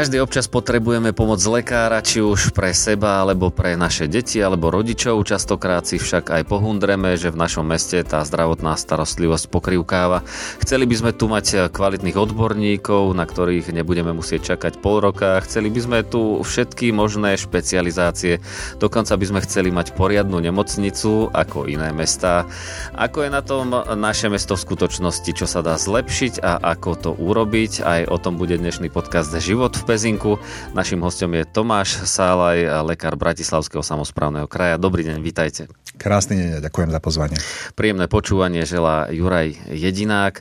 Každý občas potrebujeme pomoc lekára, či už pre seba, alebo pre naše deti, alebo rodičov. Častokrát si však aj pohundreme, že v našom meste tá zdravotná starostlivosť pokrivkáva. Chceli by sme tu mať kvalitných odborníkov, na ktorých nebudeme musieť čakať pol roka. Chceli by sme tu všetky možné špecializácie. Dokonca by sme chceli mať poriadnu nemocnicu, ako iné mestá. Ako je na tom naše mesto v skutočnosti, čo sa dá zlepšiť a ako to urobiť? Aj o tom bude dnešný podcast Život v Pezinku. Naším hostom je Tomáš Szalay, lekár Bratislavského samosprávneho kraja. Dobrý deň, vítajte. Krásny deň, ďakujem za pozvanie. Príjemné počúvanie želá Juraj Jedinák.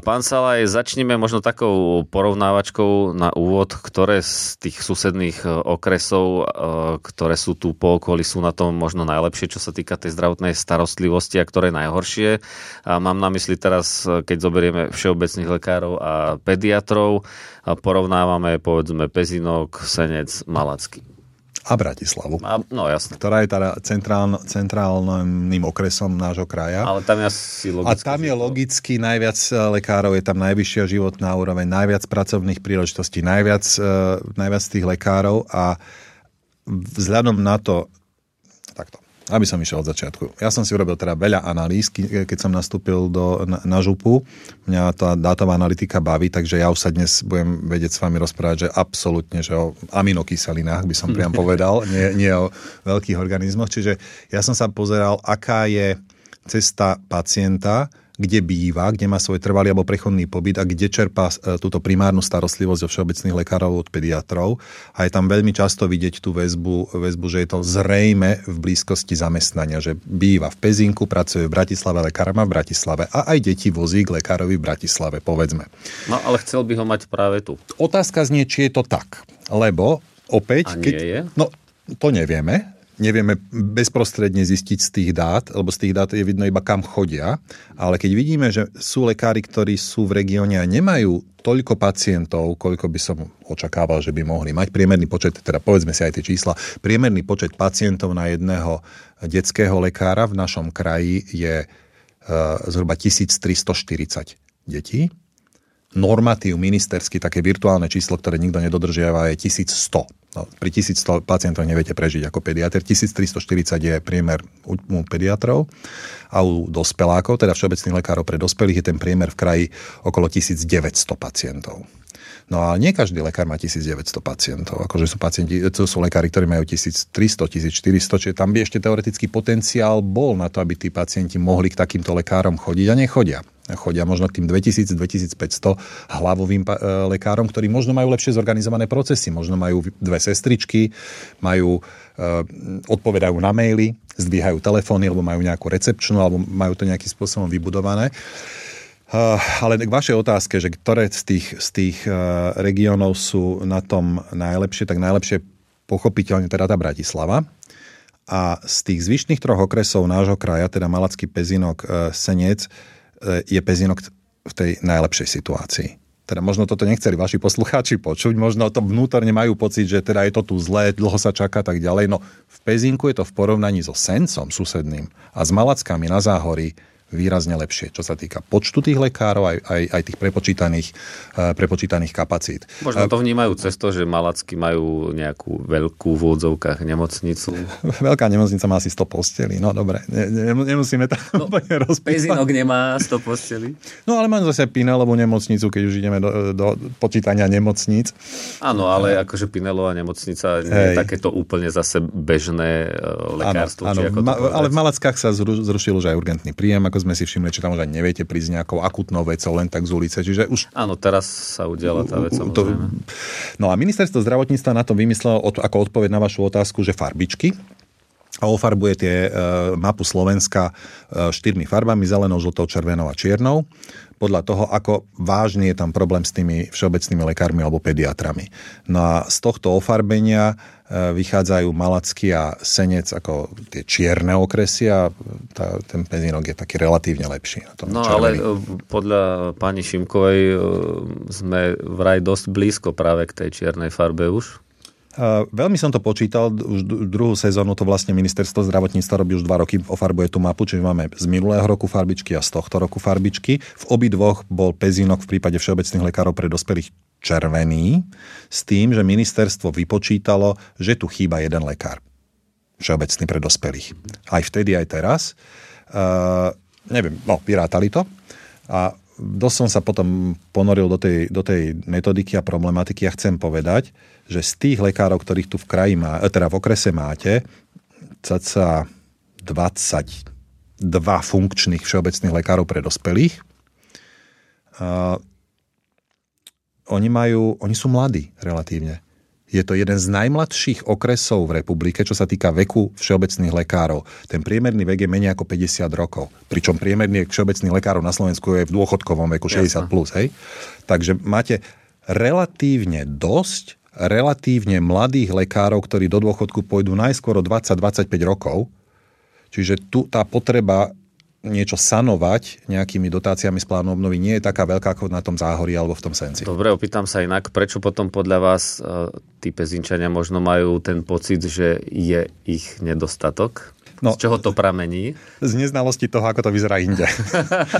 Pán Szalay, začneme možno takou porovnávačkou na úvod, ktoré z tých susedných okresov, ktoré sú tu po okolí, sú na tom možno najlepšie, čo sa týka tej zdravotnej starostlivosti, a ktoré najhoršie. A mám na mysli teraz, keď zoberieme všeobecných lekárov a pediatrov, a porovnávame povedzme Pezinok, Senec, Malacky. A Bratislavu. No jasne. Ktorá je teda centrálnym okresom nášho kraja. Ale tam je asi logicky. A tam je logicky najviac lekárov, je tam najvyššia životná úroveň, najviac pracovných príležitostí, najviac tých lekárov, a vzhľadom na to takto. Aby som išiel od začiatku. Ja som si urobil teda veľa analýz, keď som nastúpil na župu. Mňa tá dátová analytika baví, takže ja už sa dnes budem vedieť s vami rozprávať, že absolútne, že o aminokyselinách by som priam povedal, nie o veľkých organizmoch. Čiže ja som sa pozeral, aká je cesta pacienta, kde býva, kde má svoj trvalý alebo prechodný pobyt a kde čerpá túto primárnu starostlivosť zo všeobecných lekárov od pediatrov. A je tam veľmi často vidieť tú väzbu, že je to zrejme v blízkosti zamestnania, že býva v Pezinku, pracuje v Bratislave, lekár má v Bratislave a aj deti vozí k lekárovi v Bratislave, povedzme. No ale chcel by ho mať práve tu. Otázka znie, či je to tak, lebo opäť... A nie je? No, to nevieme. Nevieme bezprostredne zistiť z tých dát, lebo z tých dát je vidno iba kam chodia, ale keď vidíme, že sú lekári, ktorí sú v regióne a nemajú toľko pacientov, koľko by som očakával, že by mohli mať, priemerný počet, teda povedzme si aj tie čísla, priemerný počet pacientov na jedného detského lekára v našom kraji je zhruba 1340 detí. Normatív ministerský, také virtuálne číslo, ktoré nikto nedodržiava, je 1100. No, pri 1100 pacientov neviete prežiť ako pediatr. 1340 je priemer u pediatrov a u dospelákov, teda všeobecných lekárov pre dospelých, je ten priemer v kraji okolo 1900 pacientov. No a nie každý lekár má 1900 pacientov. Akože sú pacienti, to sú lekári, ktorí majú 1300, 1400, čiže tam by ešte teoretický potenciál bol na to, aby tí pacienti mohli k takýmto lekárom chodiť a nechodia. Chodia možno k tým 2000-2500 hlavovým lekárom, ktorí možno majú lepšie zorganizované procesy, možno majú dve sestričky, odpovedajú na maily, zdvíhajú telefóny, alebo majú nejakú recepčnú, alebo majú to nejakým spôsobom vybudované. Ale k vašej otázke, že ktoré z tých regiónov sú na tom najlepšie, tak najlepšie pochopiteľne teda tá Bratislava. A z tých zvyšných troch okresov nášho kraja, teda Malacky, Pezinok, Senec, je Pezinok v tej najlepšej situácii. Teda možno toto nechceli vaši poslucháči počuť, možno to vnútorne majú pocit, že teda je to tu zlé, dlho sa čaká tak ďalej. No v Pezinku je to v porovnaní so Sencom susedným a s Malackami na Záhorí výrazne lepšie, čo sa týka počtu tých lekárov aj tých prepočítaných kapacít. Možno to vnímajú cez to, že Malacky majú nejakú veľkú v úvodzovkách nemocnicu. Veľká nemocnica má asi 100 postelí. No dobre, nemusíme tam úplne rozpísať. Pezinok nemá 100 postelí. No ale mám zase Pinelovú nemocnicu, keď už ideme do počítania nemocnic. Áno, ale akože Pinelová nemocnica nie je takéto úplne zase bežné lekárstvo. Áno, áno. Ale v Malackách sa zrušil už aj urgentný príjem, ako sme si všimli, že tam už aj neviete prísť nejakou akutnou vecou len tak z ulice. Čiže už... Áno, teraz sa udiala tá vec, samozrejme. No a ministerstvo zdravotníctva na to vymyslelo ako odpoveď na vašu otázku, že farbičky. A ofarbuje mapu Slovenska štyrmi farbami, zelenou, žltou, červenou a čiernou, podľa toho, ako vážny je tam problém s tými všeobecnými lekármi alebo pediatrami. No a z tohto ofarbenia vychádzajú Malacky a Senec ako tie čierne okresy a ten Pezinok je taký relatívne lepší. No červený. Ale podľa pani Šimkovej sme vraj dosť blízko práve k tej čiernej farbe už. Veľmi som to počítal, už druhú sezónu to vlastne ministerstvo zdravotníctva robí už 2 roky, ofarbuje tú mapu, čiže máme z minulého roku farbičky a z tohto roku farbičky. V obidvoch bol Pezinok v prípade všeobecných lekárov pre dospelých červený, s tým, že ministerstvo vypočítalo, že tu chýba jeden lekár. Všeobecný pre dospelých. Aj vtedy, aj teraz. Neviem, vyrátali to. A dosť som sa potom ponoril do tej metodiky a problematiky. Ja chcem povedať, že z tých lekárov, ktorých tu v kraji v okrese máte, cca 22 funkčných všeobecných lekárov pre dospelých. Oni sú mladí relatívne. Je to jeden z najmladších okresov v republike, čo sa týka veku všeobecných lekárov. Ten priemerný vek je menej ako 50 rokov. Pričom priemerný vek všeobecných lekárov na Slovensku je v dôchodkovom veku 60 plus. Hej? Takže máte relatívne dosť, relatívne mladých lekárov, ktorí do dôchodku pôjdu najskôr o 20-25 rokov. Čiže tu tá potreba niečo sanovať nejakými dotáciami z plánu obnovy nie je taká veľká ako na tom Záhorí alebo v tom Senci. Dobre, opýtam sa inak, prečo potom podľa vás tí Pezinčania možno majú ten pocit, že je ich nedostatok? Z čoho to pramení? Z neznalosti toho, ako to vyzerá inde.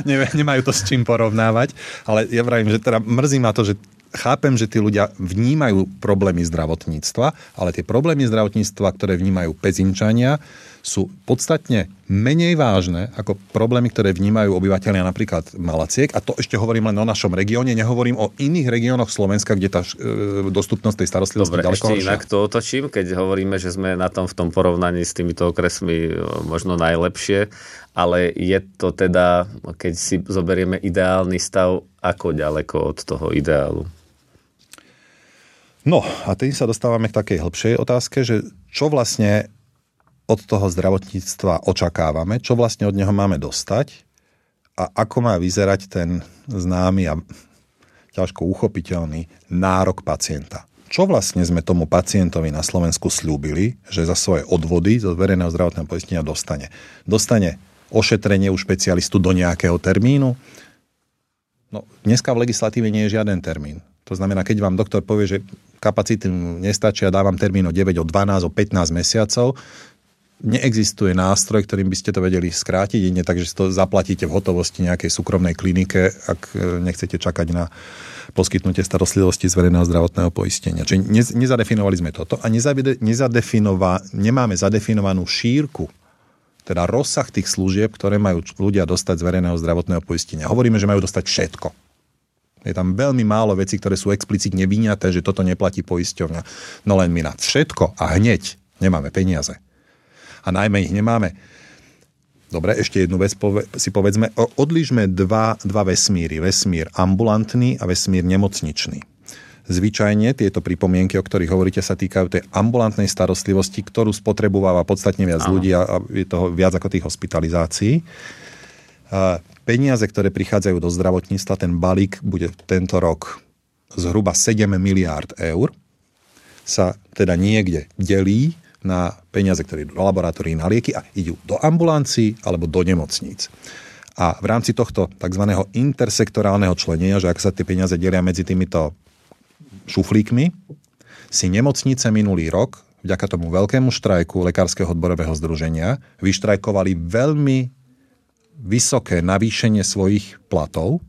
Nemajú to s čím porovnávať, ale ja vravím, že teda mrzí ma to, že chápem, že tí ľudia vnímajú problémy zdravotníctva, ale tie problémy zdravotníctva, ktoré vnímajú Pezinčania, sú podstatne menej vážne ako problémy, ktoré vnímajú obyvateľia napríklad Malaciek. A to ešte hovorím len o našom regióne, nehovorím o iných regiónoch Slovenska, kde tá dostupnosť tej starostlivosti ďaleko horšia. Dobre, ešte inak to otočím, keď hovoríme, že sme na tom v tom porovnaní s týmito okresmi možno najlepšie, ale je to teda, keď si zoberieme ideálny stav, ako ďaleko od toho ideálu? No, a tým sa dostávame k takej hĺbšej otázke, že čo vlastne od toho zdravotníctva očakávame, čo vlastne od neho máme dostať a ako má vyzerať ten známy a ťažko uchopiteľný nárok pacienta. Čo vlastne sme tomu pacientovi na Slovensku sľúbili, že za svoje odvody zo verejného zdravotného poistenia dostane? Dostane ošetrenie u špecialistu do nejakého termínu? No, dneska v legislatíve nie je žiaden termín. To znamená, keď vám doktor povie, že kapacity nestačia, dávam termín o 9, o 12, o 15 mesiacov, neexistuje nástroj, ktorým by ste to vedeli skrátiť, jedine tak, že to zaplatíte v hotovosti nejakej súkromnej klinike, ak nechcete čakať na poskytnutie starostlivosti z verejného zdravotného poistenia. Čiže nezadefinovali sme toto a nemáme zadefinovanú šírku, teda rozsah tých služieb, ktoré majú ľudia dostať z verejného zdravotného poistenia. Hovoríme, že majú dostať všetko. Je tam veľmi málo vecí, ktoré sú explicitne vyňaté, že toto neplatí poisťovňa. No len my na všetko a hneď nemáme peniaze. A najmä ich nemáme. Dobre, ešte jednu vec si povedzme. Odlišme dva vesmíry. Vesmír ambulantný a vesmír nemocničný. Zvyčajne tieto pripomienky, o ktorých hovoríte, sa týkajú tej ambulantnej starostlivosti, ktorú spotrebováva podstatne viac ľudí a je toho viac ako tých hospitalizácií. Peniaze, ktoré prichádzajú do zdravotníctva, ten balík bude tento rok zhruba 7 miliárd eur, sa teda niekde delí na peniaze, ktoré idú do laboratórií, na lieky a idú do ambulancií alebo do nemocníc. A v rámci tohto tzv. Intersektorálneho členenia, že ak sa tie peniaze delia medzi týmito šuflíkmi, si nemocnice minulý rok, vďaka tomu veľkému štrajku Lekárskeho odborového združenia, vyštrajkovali veľmi vysoké navýšenie svojich platov,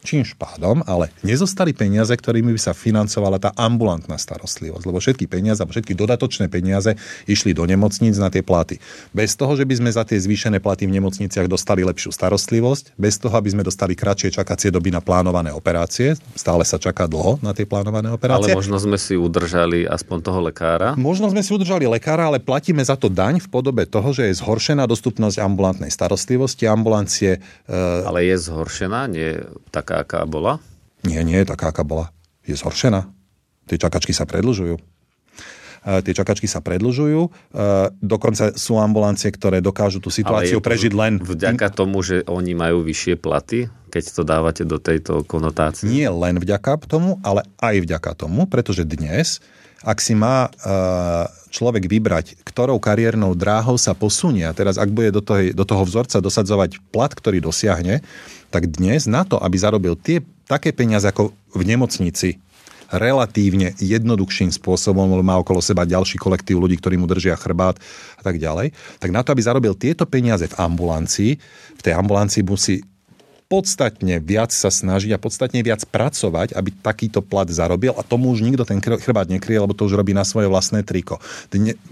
čímž pádom, ale nezostali peniaze, ktorými by sa financovala tá ambulantná starostlivosť, lebo všetky peniaze, všetky dodatočné peniaze išli do nemocníc na tie platy. Bez toho, že by sme za tie zvýšené platy v nemocniciach dostali lepšiu starostlivosť, bez toho, aby sme dostali kratšie čakacie doby na plánované operácie, stále sa čaká dlho na tie plánované operácie. Ale možno sme si udržali aspoň toho lekára? Možno sme si udržali lekára, ale platíme za to daň v podobe toho, že je zhoršená dostupnosť ambulantnej starostlivosti, ambulancie. Ale je zhoršená, nie tak aká bola? Nie, taká, aká bola. Je zhoršená. Tie čakačky sa predlžujú. Dokonca sú ambulancie, ktoré dokážu tú situáciu prežiť len... Vďaka tomu, že oni majú vyššie platy, keď to dávate do tejto konotácie? Nie len vďaka tomu, ale aj vďaka tomu, pretože dnes, ak si má človek vybrať, ktorou kariérnou dráhou sa posunie, a teraz ak bude do toho vzorca dosadzovať plat, ktorý dosiahne, tak dnes na to, aby zarobil také peniaze ako v nemocnici, relatívne jednoduchším spôsobom, lebo má okolo seba ďalší kolektív ľudí, ktorí mu držia chrbát a tak ďalej, tak na to, aby zarobil tieto peniaze v ambulancii, v tej ambulancii musí podstatne viac sa snaží a podstatne viac pracovať, aby takýto plat zarobil, a tomu už nikto ten chrbát nekrie, lebo to už robí na svoje vlastné triko.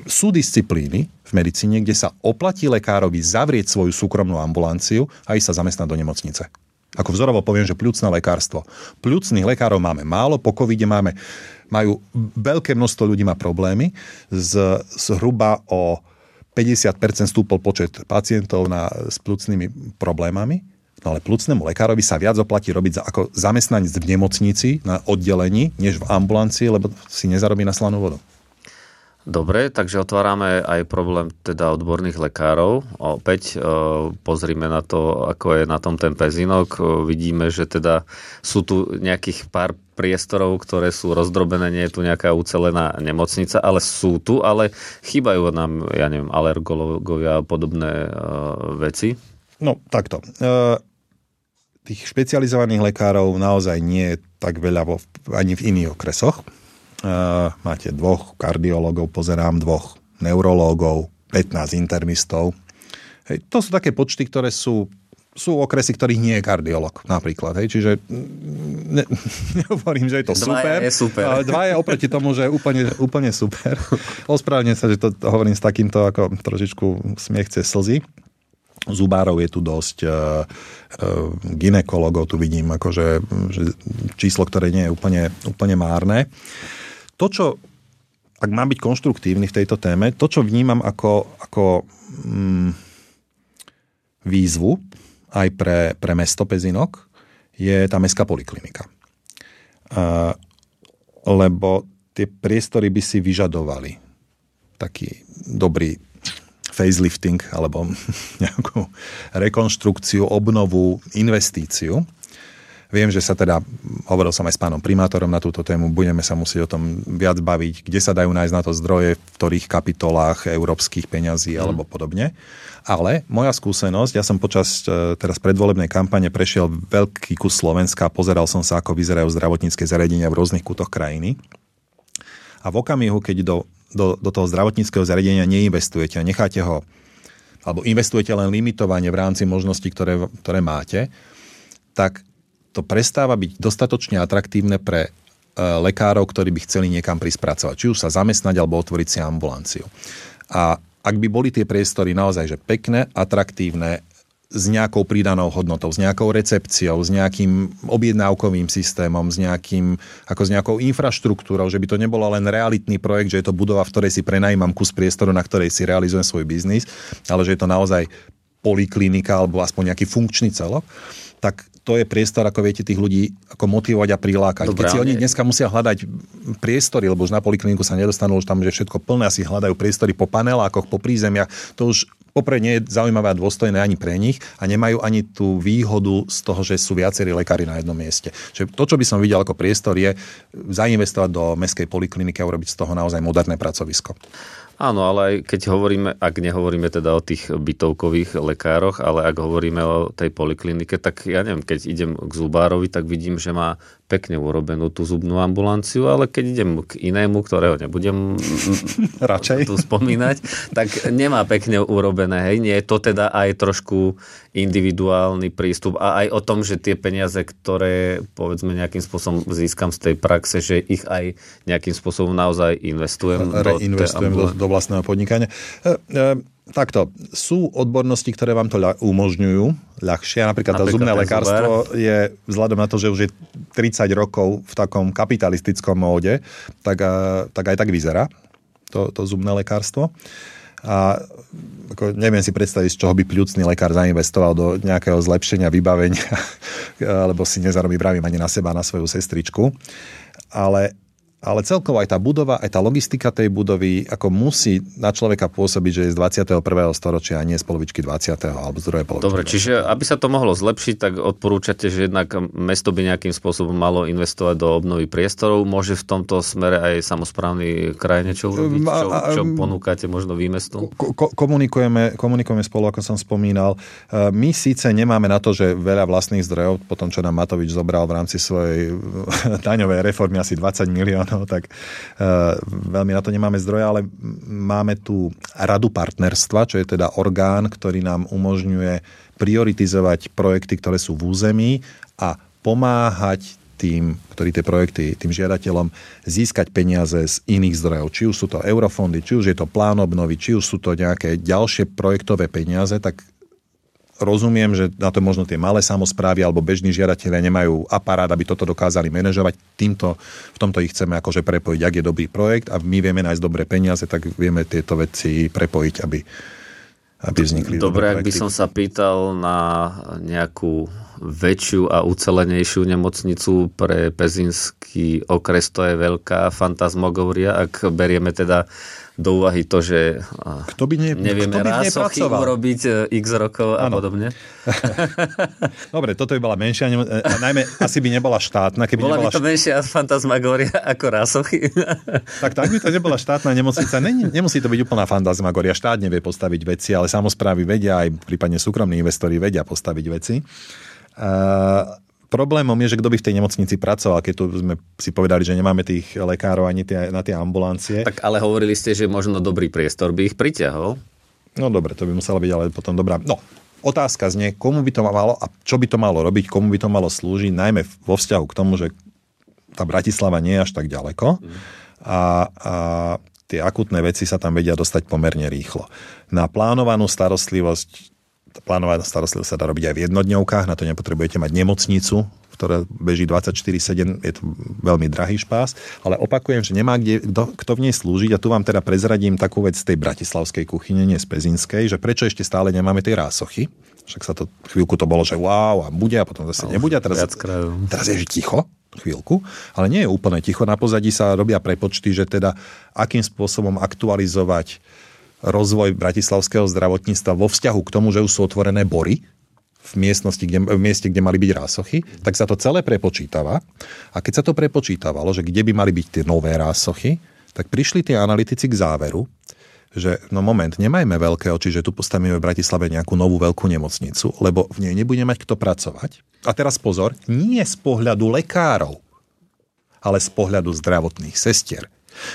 Sú disciplíny v medicíne, kde sa oplatí lekárovi zavrieť svoju súkromnú ambulanciu a ísť sa zamestnať do nemocnice. Ako vzorovo poviem, že pľucné lekárstvo. Pľucných lekárov máme málo, po covide majú veľké množstvo ľudí má problémy, zhruba o 50% stúpol počet pacientov s pľucnými problémami, no ale pľucnému lekárovi sa viac oplatí robiť ako zamestnanec v nemocnici na oddelení, než v ambulancii, lebo si nezarobí na slanú vodu. Dobre, takže otvárame aj problém teda odborných lekárov. Opäť pozrime na to, ako je na tom ten Pezinok. Vidíme, že teda sú tu nejakých pár priestorov, ktoré sú rozdrobené, nie je tu nejaká ucelená nemocnica, ale sú tu, ale chýbajú nám, ja neviem, alergológovia a podobné veci. No, takto. Tých špecializovaných lekárov naozaj nie je tak veľa ani v iných okresoch. Máte 2 kardiológov, pozerám 2 neurológov, 15 internistov. Hej, to sú také počty, ktoré sú okresy, ktorých nie je kardiolog napríklad. Hej. Čiže nehovorím, že je to super. Je super. Dva je oproti tomu, že je úplne super. Ospravedlňujem sa, že to hovorím s takýmto ako trošičku smiech cez slzy. Zubárov je tu dosť, gynekologov tu vidím, akože číslo, ktoré nie je úplne márne. To, čo, ak mám byť konštruktívny v tejto téme, to, čo vnímam ako výzvu, aj pre mesto Pezinok, je tá mestská poliklinika. Lebo tie priestory by si vyžadovali taký dobrý facelifting, alebo nejakú rekonštrukciu, obnovu, investíciu. Viem, že sa teda, hovoril som aj s pánom primátorom na túto tému, budeme sa musieť o tom viac baviť, kde sa dajú nájsť na to zdroje, v ktorých kapitolách európskych peňazí alebo podobne. Ale moja skúsenosť, ja som počas teraz predvolebnej kampane prešiel veľký kus Slovenska, pozeral som sa, ako vyzerajú zdravotnícke zariadenia v rôznych kútoch krajiny. A v okamihu, keď do toho zdravotníckeho zariadenia neinvestujete a necháte ho, alebo investujete len limitovane v rámci možností, ktoré máte, tak to prestáva byť dostatočne atraktívne pre lekárov, ktorí by chceli niekam prispracovať. Či už sa zamestnať, alebo otvoriť si ambulanciu. A ak by boli tie priestory naozaj že pekné, atraktívne, s nejakou pridanou hodnotou, s nejakou recepciou, s nejakým objednávkovým systémom, s nejakou infraštruktúrou, že by to nebolo len realitný projekt, že je to budova, v ktorej si prenajímam kus priestoru, na ktorej si realizujem svoj biznis, ale že je to naozaj poliklinika alebo aspoň nejaký funkčný celok, tak to je priestor, ako viete, tých ľudí ako motivovať a prilákať. Dobre, keď si oni dneska musia hľadať priestory, lebo už na polikliniku sa nedostanú, už tam je všetko plné, asi hľadajú priestory po panelákoch, po prízemiach, to už popred nie je zaujímavé a dôstojné ani pre nich a nemajú ani tú výhodu z toho, že sú viacerí lekári na jednom mieste. Čiže to, čo by som videl ako priestor, je zainvestovať do mestskej polikliniky a urobiť z toho naozaj moderné pracovisko. Áno, ale aj keď hovoríme, ak nehovoríme teda o tých bytovkových lekároch, ale ak hovoríme o tej poliklinike, tak ja neviem, keď idem k zubárovi, tak vidím, že má pekne urobenú tú zubnú ambulanciu, ale keď idem k inému, ktorého nebudem tu spomínať, tak nemá pekne urobené. Hej. Nie je to teda aj trošku individuálny prístup a aj o tom, že tie peniaze, ktoré povedzme nejakým spôsobom získam z tej praxe, že ich aj nejakým spôsobom naozaj reinvestujem do vlastného podnikania. Takto, sú odbornosti, ktoré vám to umožňujú ľahšie. Napríklad zubné lekárstvo je, vzhľadom na to, že už je 30 rokov v takom kapitalistickom móde, tak aj tak vyzerá to zubné lekárstvo. A ako, neviem si predstaviť, z čoho by pľucný lekár zainvestoval do nejakého zlepšenia, vybavenia, lebo si nezarobí, bravím, ani na seba, na svoju sestričku. Ale celkovo aj tá budova, aj tá logistika tej budovy ako musí na človeka pôsobiť, že je z 21. storočia a nie z polovičky 20. alebo z druhej polovičky. Dobre, 20. čiže aby sa to mohlo zlepšiť, tak odporúčate, že jednak mesto by nejakým spôsobom malo investovať do obnovy priestorov. Môže v tomto smere aj samosprávny kraj niečo urobiť? Čo ponúkate možno výmestu? Komunikujeme spolu, ako som spomínal. My síce nemáme na to, že veľa vlastných zdrojov, potom čo nám Matovič zobral v rámci svojej daňovej reformy asi 20 milión áno, tak veľmi na to nemáme zdroje, ale máme tu radu partnerstva, čo je teda orgán, ktorý nám umožňuje prioritizovať projekty, ktoré sú v území a pomáhať tým, ktorí tie projekty, tým žiadateľom získať peniaze z iných zdrojov. Či už sú to eurofondy, či už je to plán obnovy, či už sú to nejaké ďalšie projektové peniaze, tak rozumiem, že na to možno tie malé samosprávy alebo bežní žiadatelia nemajú aparát, aby toto dokázali manažovať. V tomto ich chceme akože prepojiť. Ak je dobrý projekt a my vieme nájsť dobré peniaze, tak vieme tieto veci prepojiť, aby vznikli. Dobre, ak by som sa pýtal na nejakú väčšiu a ucelenejšiu nemocnicu pre Pezinský okres, to je veľká fantasmagória, ak berieme teda do úvahy to, že nevieme rásochy urobiť x rokov a podobne. Dobre, toto by bola menšia, najmä asi by nebola štátna. Bola by to menšia fantasmagória ako rásochy. tak by to nebola štátna nemocnica. Nemusí to byť úplná fantasmagória. Štát nevie postaviť veci, ale samosprávy vedia, aj prípadne súkromní investori vedia postaviť veci. Problémom je, že kto by v tej nemocnici pracoval, keď tu sme si povedali, že nemáme tých lekárov ani na tie ambulancie. Tak ale hovorili ste, že možno dobrý priestor by ich pritiahol. No dobre, to by muselo byť ale potom dobrá. No, otázka znie, komu by to malo a čo by to malo robiť, komu by to malo slúžiť, najmä vo vzťahu k tomu, že tá Bratislava nie je až tak ďaleko a tie akutné veci sa tam vedia dostať pomerne rýchlo. Na plánovanú starostlivosť sa dá robiť aj v jednodňovkách, na to nepotrebujete mať nemocnicu, ktorá beží 24/7, je to veľmi drahý špás, ale opakujem, že nemá kto v nej slúžiť a tu vám teda prezradím takú vec z tej bratislavskej kuchyne, nie z pezinskej, že prečo ešte stále nemáme tej rásochy, však sa to chvíľku to bolo, že wow a bude a potom zase nebude a teraz je ticho chvíľku, ale nie je úplne ticho, na pozadí sa robia prepočty, že teda akým spôsobom aktualizovať rozvoj bratislavského zdravotníctva vo vzťahu k tomu, že už sú otvorené bory v mieste, kde mali byť rásochy, tak sa to celé prepočítava. A keď sa to prepočítavalo, že kde by mali byť tie nové rásochy, tak prišli tie analytici k záveru, že no moment, nemajme veľké oči, že tu postavíme v Bratislave nejakú novú veľkú nemocnicu, lebo v nej nebude mať kto pracovať. A teraz pozor, nie z pohľadu lekárov, ale z pohľadu zdravotných sestier.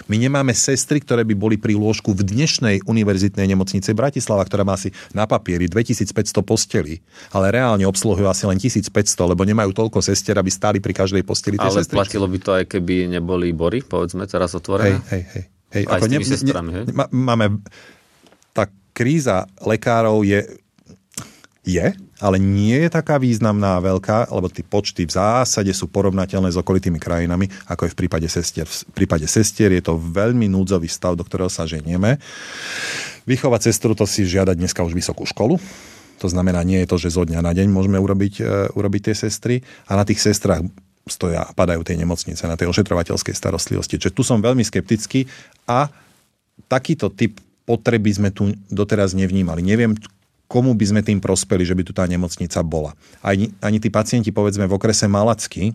My nemáme sestry, ktoré by boli pri lôžku v dnešnej univerzitnej nemocnici Bratislava, ktorá má asi na papieri 2500 postelí, ale reálne obsluhujú asi len 1500, lebo nemajú toľko sestier, aby stáli pri každej posteli tej sestričky. Ale platilo by to aj keby neboli bory, povedzme, teraz otvorené? Hej. Aj ako s tými sestrami, hej? Tá kríza lekárov je, ale nie je taká významná veľká, lebo tie počty v zásade sú porovnateľné s okolitými krajinami, ako je v prípade sestier. V prípade sestier je to veľmi núdzový stav, do ktorého sa ženieme. Vychovať sestru, to si žiada dneska už vysokú školu. To znamená, nie je to, že zo dňa na deň môžeme urobiť tie sestry. A na tých sestrách stoja a padajú tie nemocnice, na tej ošetrovateľskej starostlivosti. Čiže tu som veľmi skeptický a takýto typ potreby sme tu doteraz nevnímali. Neviem, komu by sme tým prospeli, že by tu tá nemocnica bola. Ani tí pacienti, povedzme, v okrese Malacky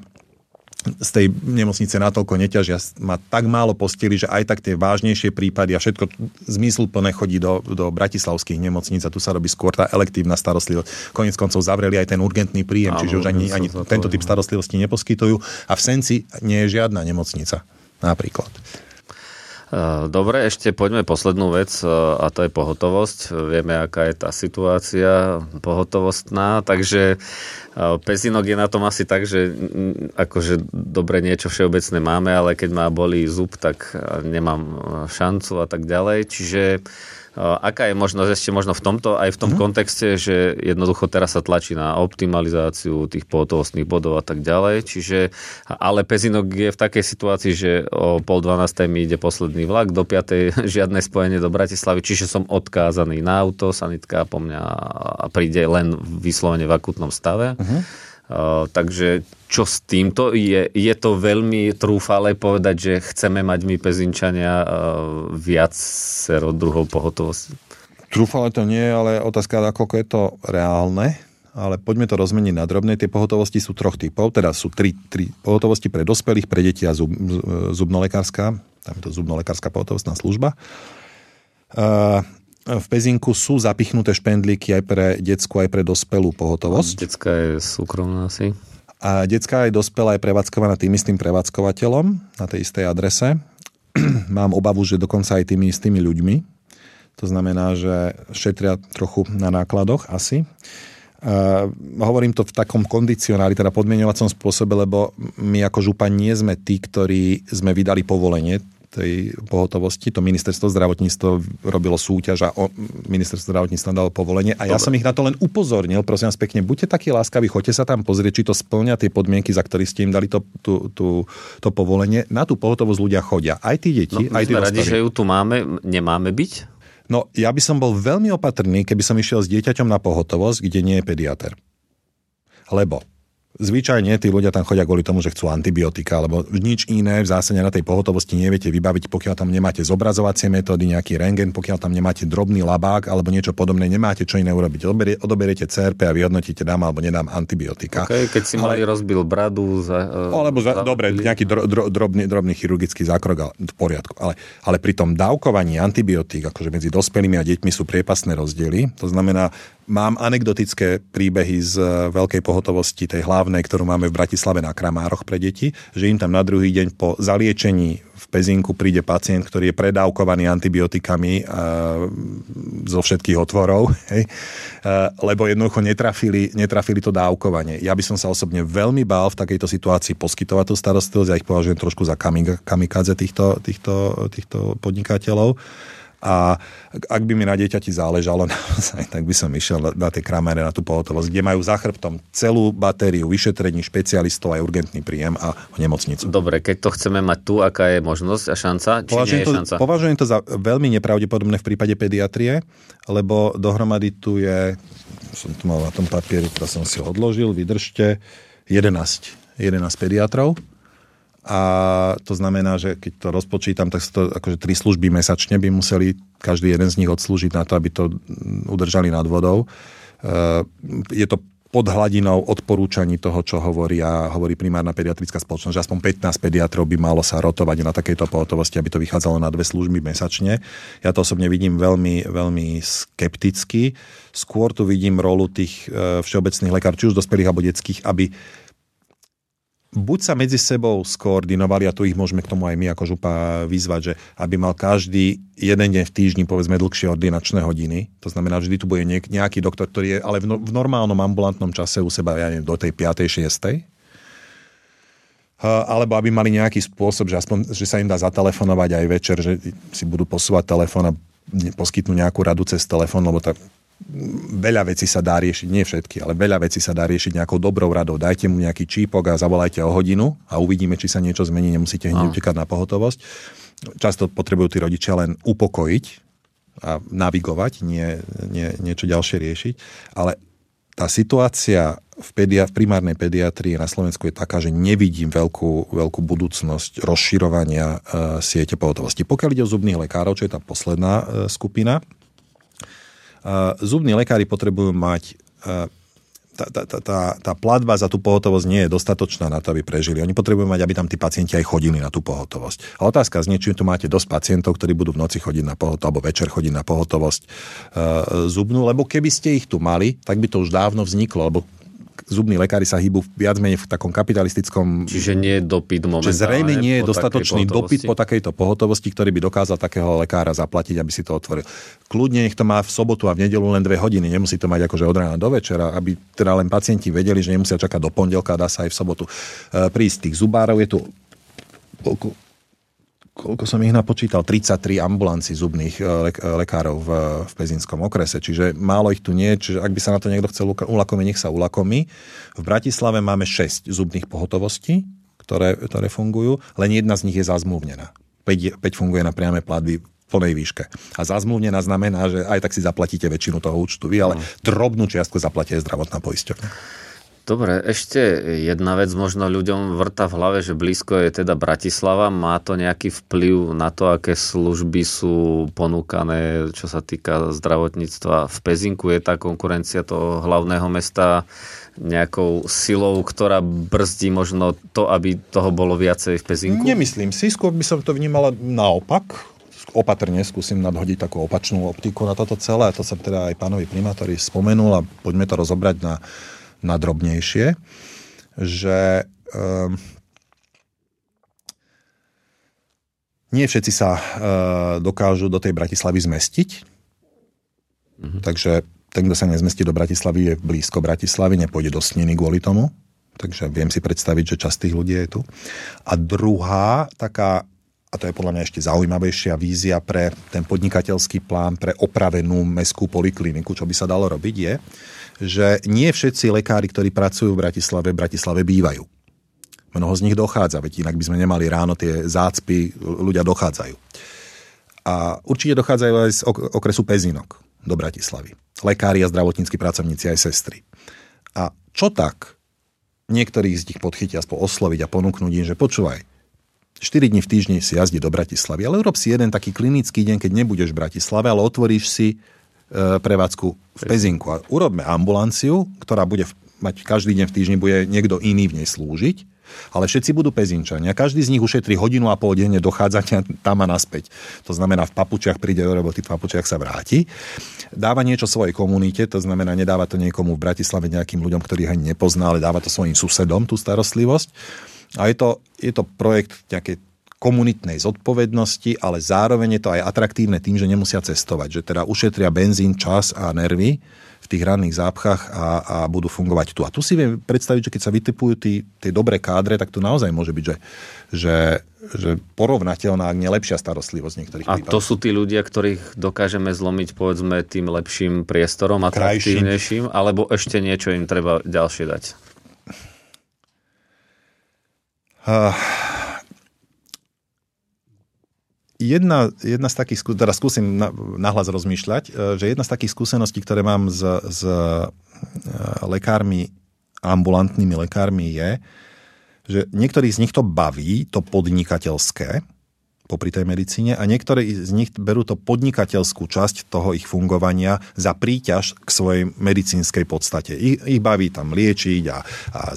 z tej nemocnice natoľko neťažia, má tak málo posteli, že aj tak tie vážnejšie prípady a všetko zmysluplné chodí do bratislavských nemocníc a tu sa robí skôr tá elektívna starostlivosť. Koniec koncov zavreli aj ten urgentný príjem, čiže už ani tento typ starostlivosti neposkytujú a v Senci nie je žiadna nemocnica, napríklad. Dobre, ešte poďme poslednú vec a to je pohotovosť. Vieme, aká je tá situácia pohotovostná, takže Pezinok je na tom asi tak, že akože dobre niečo všeobecné máme, ale keď má bolí zub, tak nemám šancu a tak ďalej. Čiže aká je možnosť ešte možno v tomto, aj v tom kontexte, že jednoducho teraz sa tlačí na optimalizáciu tých pohotovostných bodov a tak ďalej. Čiže, ale Pezinok je v takej situácii, že o 11:30 mi ide posledný vlak, do 5:00 žiadne spojenie do Bratislavy, čiže som odkázaný na auto, sanitka po mňa a príde len vyslovene v akutnom stave. Takže čo s týmto? Je to veľmi trúfale povedať, že chceme mať my Pezinčania viacero druhov pohotovosti? Trúfale to nie, ale otázka, ako je to reálne, ale poďme to rozmeniť na drobné. Tie pohotovosti sú troch typov, teda sú tri pohotovosti pre dospelých, pre deti a zubnolekárska. Tam je to zubnolekárska pohotovostná služba. V Pezinku sú zapichnuté špendlíky aj pre detskú, aj pre dospelú pohotovosť. Detská je súkromná asi. A detská aj dospelá je prevádzkovaná tým istým prevádzkovateľom na tej istej adrese. Mám obavu, že dokonca aj tými istými ľuďmi. To znamená, že šetria trochu na nákladoch asi. Hovorím to v takom kondicionáli, teda podmieňovacom spôsobe, lebo my ako župan nie sme tí, ktorí sme vydali povolenie tej pohotovosti. To ministerstvo zdravotníctva robilo súťaž a ministerstvo zdravotníctva dalo povolenie. A ja som ich na to len upozornil, prosím vás pekne, buďte takí láskaví, choďte sa tam pozrieť, či to spĺňa tie podmienky, za ktoré ste im dali to povolenie. Na tú pohotovosť ľudia chodia. Aj tí deti, aj tí dospelí. No, my sme radi, že ju tu máme, nemáme byť? No, ja by som bol veľmi opatrný, keby som išiel s dieťaťom na pohotovosť, kde nie je pediater. Lebo zvyčajne tí ľudia tam chodia kvôli tomu, že chcú antibiotika, alebo nič iné v zásade na tej pohotovosti neviete vybaviť, pokiaľ tam nemáte zobrazovacie metódy, nejaký rentgen, pokiaľ tam nemáte drobný labák alebo niečo podobné, nemáte čo iné urobiť. Odoberiete CRP a vyhodnotíte, dám alebo nedám antibiotika. Okay, keď si mali rozbil bradu... Dobre, nejaký drobný chirurgický zákrok, ale v poriadku. Ale pri tom dávkovaní antibiotík, akože medzi dospelými a deťmi sú priepasné rozdiely, to znamená, mám anekdotické príbehy z veľkej pohotovosti, tej hlavnej, ktorú máme v Bratislave na Kramároch pre deti, že im tam na druhý deň po zaliečení v Pezinku príde pacient, ktorý je predávkovaný antibiotikami zo všetkých otvorov, hej, lebo jednoducho netrafili to dávkovanie. Ja by som sa osobne veľmi bál v takejto situácii poskytovať tú starostlivosť, ja ich považujem trošku za kamikadze týchto podnikateľov. A ak by mi na dieťati záležalo, tak by som išiel na tie Kramáre, na tú pohotovosť, kde majú za chrbtom celú batériu vyšetrení špecialistov aj urgentný príjem a nemocnicu. Dobre, keď to chceme mať tu, aká je možnosť a šanca? Či nie je šanca? Považujem to za veľmi nepravdepodobné v prípade pediatrie, lebo dohromady tu je, som tu mal na tom papieri, ktorý som si odložil, vydržte, 11 pediatrov. A to znamená, že keď to rozpočítam, tak to akože 3 služby mesačne by museli každý jeden z nich odslúžiť na to, aby to udržali nad vodou. Je to pod hladinou odporúčaní toho, čo hovorí primárna pediatrická spoločnosť, že aspoň 15 pediatrov by malo sa rotovať na takejto pohotovosti, aby to vychádzalo na 2 služby mesačne. Ja to osobne vidím veľmi, veľmi skepticky. Skôr tu vidím rolu tých všeobecných lekárov, či už dospelých alebo detských, aby buď sa medzi sebou skoordinovali, a tu ich môžeme k tomu aj my ako župa vyzvať, že aby mal každý jeden deň v týždni, povedzme, dlhšie ordinačné hodiny. To znamená, vždy tu bude nejaký doktor, ktorý je ale v normálnom ambulantnom čase u seba, ja neviem, do tej 5. 6. Alebo aby mali nejaký spôsob, že aspoň, že sa im dá zatelefonovať aj večer, že si budú posúvať telefón a poskytnú nejakú radu cez telefón, lebo tak veľa vecí sa dá riešiť, nie všetky, ale veľa vecí sa dá riešiť nejakou dobrou radou. Dajte mu nejaký čípok a zavolajte o hodinu a uvidíme, či sa niečo zmení, nemusíte hneď utekať na pohotovosť. Často potrebujú tí rodičia len upokojiť a navigovať, nie niečo ďalšie riešiť, ale tá situácia v primárnej pediatrii na Slovensku je taká, že nevidím veľkú budúcnosť rozširovania siete pohotovosti. Pokiaľ ide o zubných lekárov, čo je tá posledná skupina, zubní lekári potrebujú mať... Tá platba za tú pohotovosť nie je dostatočná na to, aby prežili. Oni potrebujú mať, aby tam tí pacienti aj chodili na tú pohotovosť. A otázka znie, či tu máte dosť pacientov, ktorí budú v noci chodiť na pohotovosť, alebo večer chodiť na pohotovosť zubnú, lebo keby ste ich tu mali, tak by to už dávno vzniklo, lebo zubní lekári sa hýbu viac menej v takom kapitalistickom... Čiže nie je dopyt momentálne. Čiže zrejme nie je dostatočný dopyt po takejto pohotovosti, ktorý by dokázal takého lekára zaplatiť, aby si to otvoril. Kľudne nech to má v sobotu a v nedeľu len 2 hodiny. Nemusí to mať akože od rána do večera, aby teda len pacienti vedeli, že nemusia čakať do pondelka, dá sa aj v sobotu. Prísť tých zubárov je tu... Koľko som ich napočítal? 33 ambulancí zubných lekárov v Pezinskom okrese, čiže málo ich tu nie, čiže ak by sa na to niekto chcel ulakomiť, nech sa ulakomí. V Bratislave máme 6 zubných pohotovostí, ktoré fungujú, len jedna z nich je zazmluvnená. 5 funguje na priame platby v plnej výške. A zazmluvnená znamená, že aj tak si zaplatíte väčšinu toho účtu vy, ale drobnú čiastku zaplatí aj zdravotná poisťovňa. Dobre, ešte jedna vec možno ľuďom vrta v hlave, že blízko je teda Bratislava. Má to nejaký vplyv na to, aké služby sú ponúkané, čo sa týka zdravotníctva? V Pezinku je tá konkurencia toho hlavného mesta nejakou silou, ktorá brzdí možno to, aby toho bolo viacej v Pezinku? Nemyslím si, skôr by som to vnímala naopak. Opatrne skúsim nadhodiť takú opačnú optiku na toto celé. To som teda aj pánovi primátori spomenul a poďme to rozobrať na drobnejšie. že nie všetci sa dokážu do tej Bratislavy zmestiť. Mhm. Takže ten, kto sa nezmestí do Bratislavy, je blízko Bratislavy, nepôjde do Sniny kvôli tomu. Takže viem si predstaviť, že časť tých ľudí je tu. A druhá taká, a to je podľa mňa ešte zaujímavejšia vízia pre ten podnikateľský plán pre opravenú mestskú polikliniku, čo by sa dalo robiť, je, že nie všetci lekári, ktorí pracujú v Bratislave bývajú. Mnoho z nich dochádza, veď inak by sme nemali ráno tie zácpy, ľudia dochádzajú. A určite dochádzajú aj z okresu Pezinok do Bratislavy. Lekári a zdravotníckí pracovníci aj sestry. A čo tak? Niektorých z nich podchytia, osloviť a ponúknuť im, že počúvaj, 4 dní v týždni si jazdí do Bratislavy, ale urob si jeden taký klinický deň, keď nebudeš v Bratislave, ale otvoríš si prevádzku v Pezinku. A urobme ambulanciu, ktorá bude mať každý deň v týždni, bude niekto iný v nej slúžiť, ale všetci budú Pezinčania. Každý z nich ušetrí hodinu a pol denne dochádzania tam a naspäť. To znamená, v papučiach príde do roboty, v papučiach sa vráti. Dáva niečo svojej komunite, to znamená, nedáva to niekomu v Bratislave, nejakým ľuďom, ktorých ani nepozná, ale dáva to svojim susedom, tú starostlivosť. A je to projekt nejakej komunitnej zodpovednosti, ale zároveň je to aj atraktívne tým, že nemusia cestovať, že teda ušetria benzín, čas a nervy v tých ranných zápchách a budú fungovať tu. A tu si viem predstaviť, že keď sa vytipujú tie dobré kádre, tak tu naozaj môže byť, že porovnateľná, ak nie lepšia starostlivosť niektorých prípadov. A to sú tí ľudia, ktorých dokážeme zlomiť, povedzme, tým lepším priestorom, atraktívnejším, alebo ešte niečo im treba ďalšie dať? Jedna z takých, teda skúsim nahlas rozmýšľať, že jedna z takých skúseností, ktoré mám s lekármi, ambulantnými lekármi, je, že niektorých z nich to baví, to podnikateľské, popri tej medicíne, a niektorí z nich berú to podnikateľskú časť toho ich fungovania za príťaž k svojej medicínskej podstate. Ich baví tam liečiť a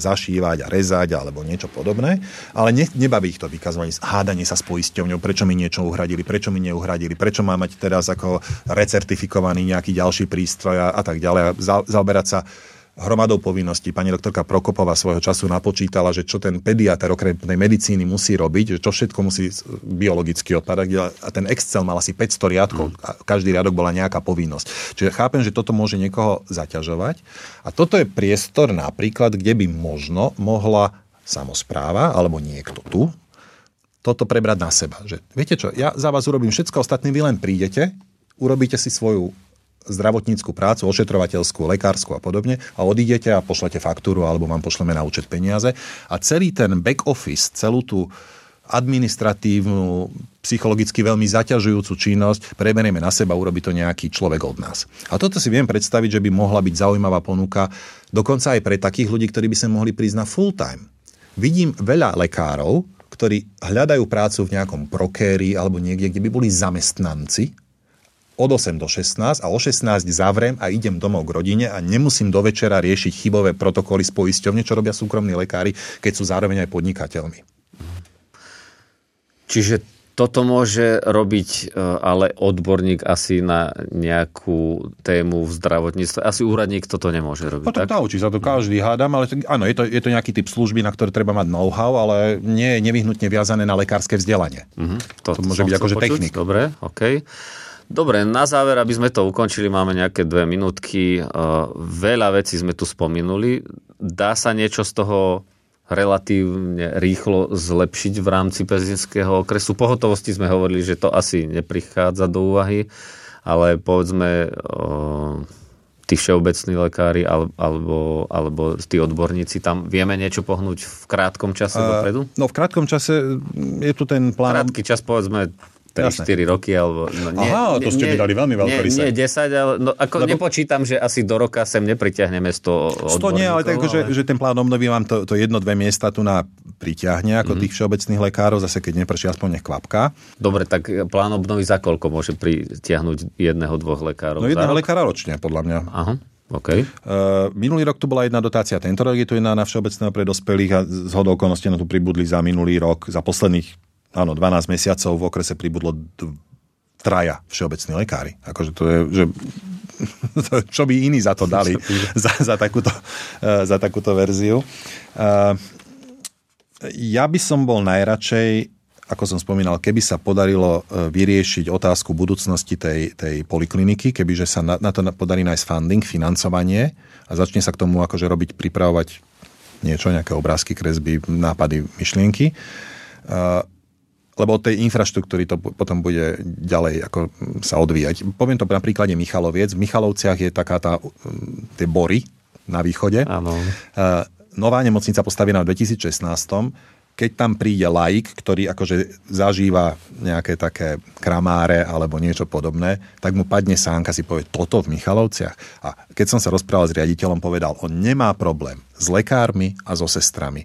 zašívať a rezať alebo niečo podobné, ale nebaví ich to vykazovanie, hádanie sa s poisťovňou, prečo mi niečo uhradili, prečo mi neuhradili, prečo má mať teraz ako recertifikovaný nejaký ďalší prístroj a tak ďalej. A zaoberať sa hromadou povinností. Pani doktorka Prokopová svojho času napočítala, že čo ten pediater okrem tej medicíny musí robiť, že čo všetko musí biologicky odpadať. A ten Excel mal asi 500 riadkov. Každý riadok bola nejaká povinnosť. Čiže chápem, že toto môže niekoho zaťažovať. A toto je priestor napríklad, kde by možno mohla samospráva alebo niekto tu toto prebrať na seba. Že, viete čo, ja za vás urobím všetko, ostatní vy len prídete, urobíte si svoju zdravotnícku prácu, ošetrovateľskú, lekársku a podobne a odídete a pošlete faktúru alebo vám pošleme na účet peniaze. A celý ten back office, celú tú administratívnu, psychologicky veľmi zaťažujúcu činnosť preberieme na seba, urobí to nejaký človek od nás. A toto si viem predstaviť, že by mohla byť zaujímavá ponuka dokonca aj pre takých ľudí, ktorí by sa mohli prísť na full time. Vidím veľa lekárov, ktorí hľadajú prácu v nejakom prokérii alebo niekde, kde by boli zamestnanci od 8 do 16 a o 16 zavrem a idem domov k rodine a nemusím do večera riešiť chybové protokoly z poisťovne, čo robia súkromní lekári, keď sú zároveň aj podnikateľmi. Čiže toto môže robiť ale odborník asi na nejakú tému v zdravotníctve. Asi úradník toto nemôže robiť. No tak naučí sa to každý, hádam, ale áno, je to nejaký typ služby, na ktoré treba mať know-how, ale nie je nevyhnutne viazané na lekárske vzdelanie. To môže byť akože technik. Dobre, okej. Dobre, na záver, aby sme to ukončili, máme nejaké 2 minútky. Veľa vecí sme tu spomenuli. Dá sa niečo z toho relatívne rýchlo zlepšiť v rámci pezinského okresu? Pohotovosti sme hovorili, že to asi neprichádza do úvahy, ale povedzme tí všeobecní lekári alebo tí odborníci, tam vieme niečo pohnúť v krátkom čase dopredu? No v krátkom čase je tu ten plán... Krátky čas, povedzme... 3-4 roky, alebo... No nie, aha, to ste mi dali veľmi veľký rysek. Nie 10, ale no, ako nepočítam, že asi do roka sem nepritiahneme 100 odborníkov. 100 nie, ale tak, ale... Že ten plán obnovy vám to 1-2 miesta tu na pritiahne, ako tých všeobecných lekárov, zase keď neprší, aspoň nech kvapka. Dobre, tak plán obnovy za koľko môže pritiahnuť 1-2 lekárov? No 1 lekára ročne, podľa mňa. Aha. Okay. Minulý rok tu bola 1 dotácia, tento rok je tu 1 na všeobecného pre dospelých a zhodou okolností tu pribudli za minulý rok, za posledných áno, 12 mesiacov v okrese pribudlo 3 všeobecní lekári. Akože to je, že čo by iní za to dali, za takúto verziu. Ja by som bol najradšej, ako som spomínal, keby sa podarilo vyriešiť otázku budúcnosti tej polikliniky, kebyže sa na to podarí nájsť funding, financovanie a začne sa k tomu akože robiť, pripravovať niečo, nejaké obrázky, kresby, nápady, myšlienky. Lebo od tej infraštruktúry to potom bude ďalej ako sa odvíjať. Poviem to na príklade Michaloviec. V Michalovciach je taká tie bory na východe. Áno. Nová nemocnica postavená v 2016. Keď tam príde laik, ktorý akože zažíva nejaké také Kramáre alebo niečo podobné, tak mu padne sánka, si povie, toto v Michalovciach. A keď som sa rozprával s riaditeľom, povedal, on nemá problém s lekármi a so sestrami.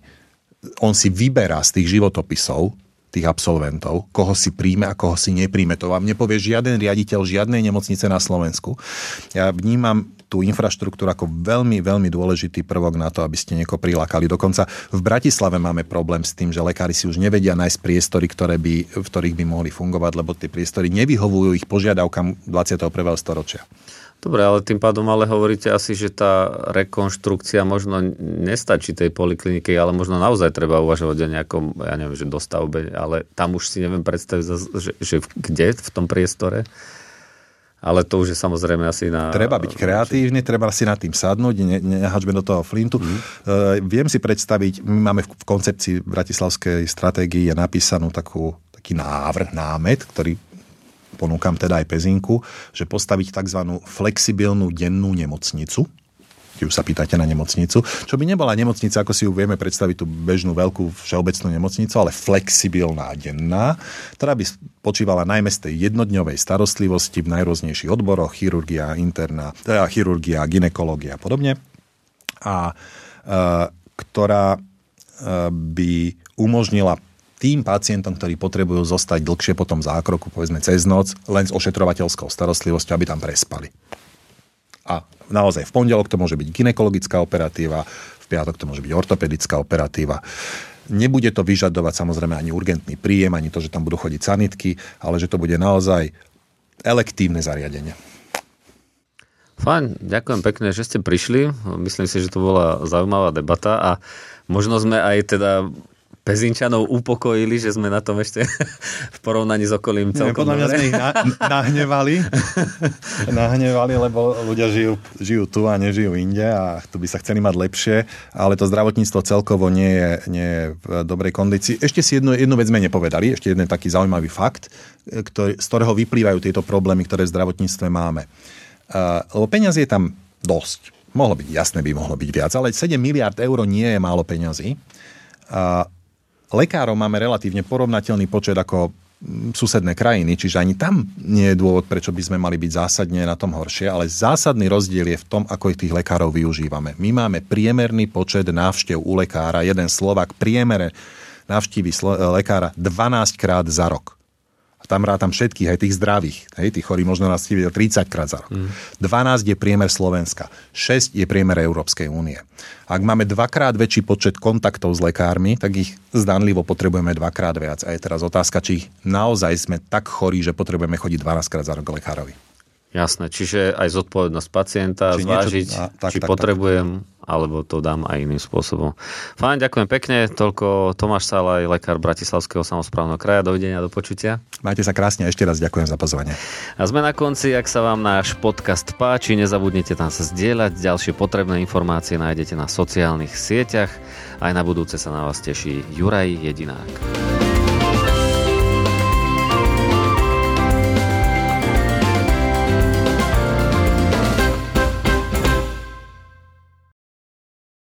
On si vyberá z tých životopisov, tých absolventov, koho si príjme a koho si nepríjme. To vám nepovie žiaden riaditeľ žiadnej nemocnice na Slovensku. Ja vnímam tú infraštruktúru ako veľmi, veľmi dôležitý prvok na to, aby ste niekoho prilákali. Dokonca v Bratislave máme problém s tým, že lekári si už nevedia nájsť priestory, v ktorých by mohli fungovať, lebo tie priestory nevyhovujú ich požiadavkám 21. storočia. Dobre, ale tým pádom ale hovoríte asi, že tá rekonštrukcia možno nestačí tej polikliniky, ale možno naozaj treba uvažovať o nejakom, ja neviem, že dostavbe, ale tam už si neviem predstaviť, že kde v tom priestore. Ale to už je samozrejme asi na... Treba byť kreatívny, treba si nad tým sadnúť, nehačme do toho flintu. Viem si predstaviť, my máme v koncepcii bratislavskej stratégie napísanú taký návrh, námet, ktorý ponúkam teda aj Pezinku, že postaviť tzv. Flexibilnú dennú nemocnicu, keď už sa pýtate na nemocnicu, čo by nebola nemocnica, ako si ju vieme predstaviť, tú bežnú veľkú všeobecnú nemocnicu, ale flexibilná denná, ktorá by počívala najmä z tej jednodňovej starostlivosti v najrôznejších odboroch, chirurgia, interná, teda chirurgia, gynekológia a podobne, a ktorá by umožnila tým pacientom, ktorí potrebujú zostať dlhšie po tom zákroku, povedzme cez noc, len s ošetrovateľskou starostlivosťou, aby tam prespali. A naozaj v pondelok to môže byť gynekologická operatíva, v piatok to môže byť ortopedická operatíva. Nebude to vyžadovať samozrejme ani urgentný príjem, ani to, že tam budú chodiť sanitky, ale že to bude naozaj elektívne zariadenie. Fajn, ďakujem pekne, že ste prišli. Myslím si, že to bola zaujímavá debata a možno sme aj teda Pezinčanov upokojili, že sme na tom ešte v porovnaní s okolím celkom. Podľa mňa sme ich nahnevali, lebo ľudia žijú tu a nežijú inde a tu by sa chceli mať lepšie, ale to zdravotníctvo celkovo nie je v dobrej kondícii. Ešte si jednu vec sme nepovedali, ešte jeden taký zaujímavý fakt, z ktorého vyplývajú tieto problémy, ktoré v zdravotníctve máme. Lebo peniaz je tam dosť. Mohlo byť, jasné by mohlo byť viac, ale 7 miliard eur nie je málo peňazí. Lekárov máme relatívne porovnateľný počet ako susedné krajiny, čiže ani tam nie je dôvod, prečo by sme mali byť zásadne na tom horšie, ale zásadný rozdiel je v tom, ako ich tých lekárov využívame. My máme priemerný počet návštev u lekára, jeden Slovák priemere návštívi lekára 12 krát za rok. A tam rátam všetkých, aj tých zdravých, hej, tých chorí možno navštíviť 30 krát za rok. 12 je priemer Slovenska, 6 je priemer Európskej únie. Ak máme dvakrát väčší počet kontaktov s lekármi, tak ich zdanlivo potrebujeme dvakrát viac. A je teraz otázka, či naozaj sme tak chorí, že potrebujeme chodiť 12 krát za rok k lekárovi. Jasné, čiže aj zodpovednosť pacienta, či zvážiť, či potrebujem, alebo to dám aj iným spôsobom. Fajn, ďakujem pekne. Toľko Tomáš Szalay, lekár Bratislavského samosprávneho kraja. Dovidenia, do počutia. Majte sa krásne a ešte raz ďakujem za pozvanie. A sme na konci, ak sa vám náš podcast páči, nezabudnite tam sa zdieľať. Ďalšie potrebné informácie nájdete na sociálnych sieťach. Aj na budúce sa na vás teší Juraj Jedinák.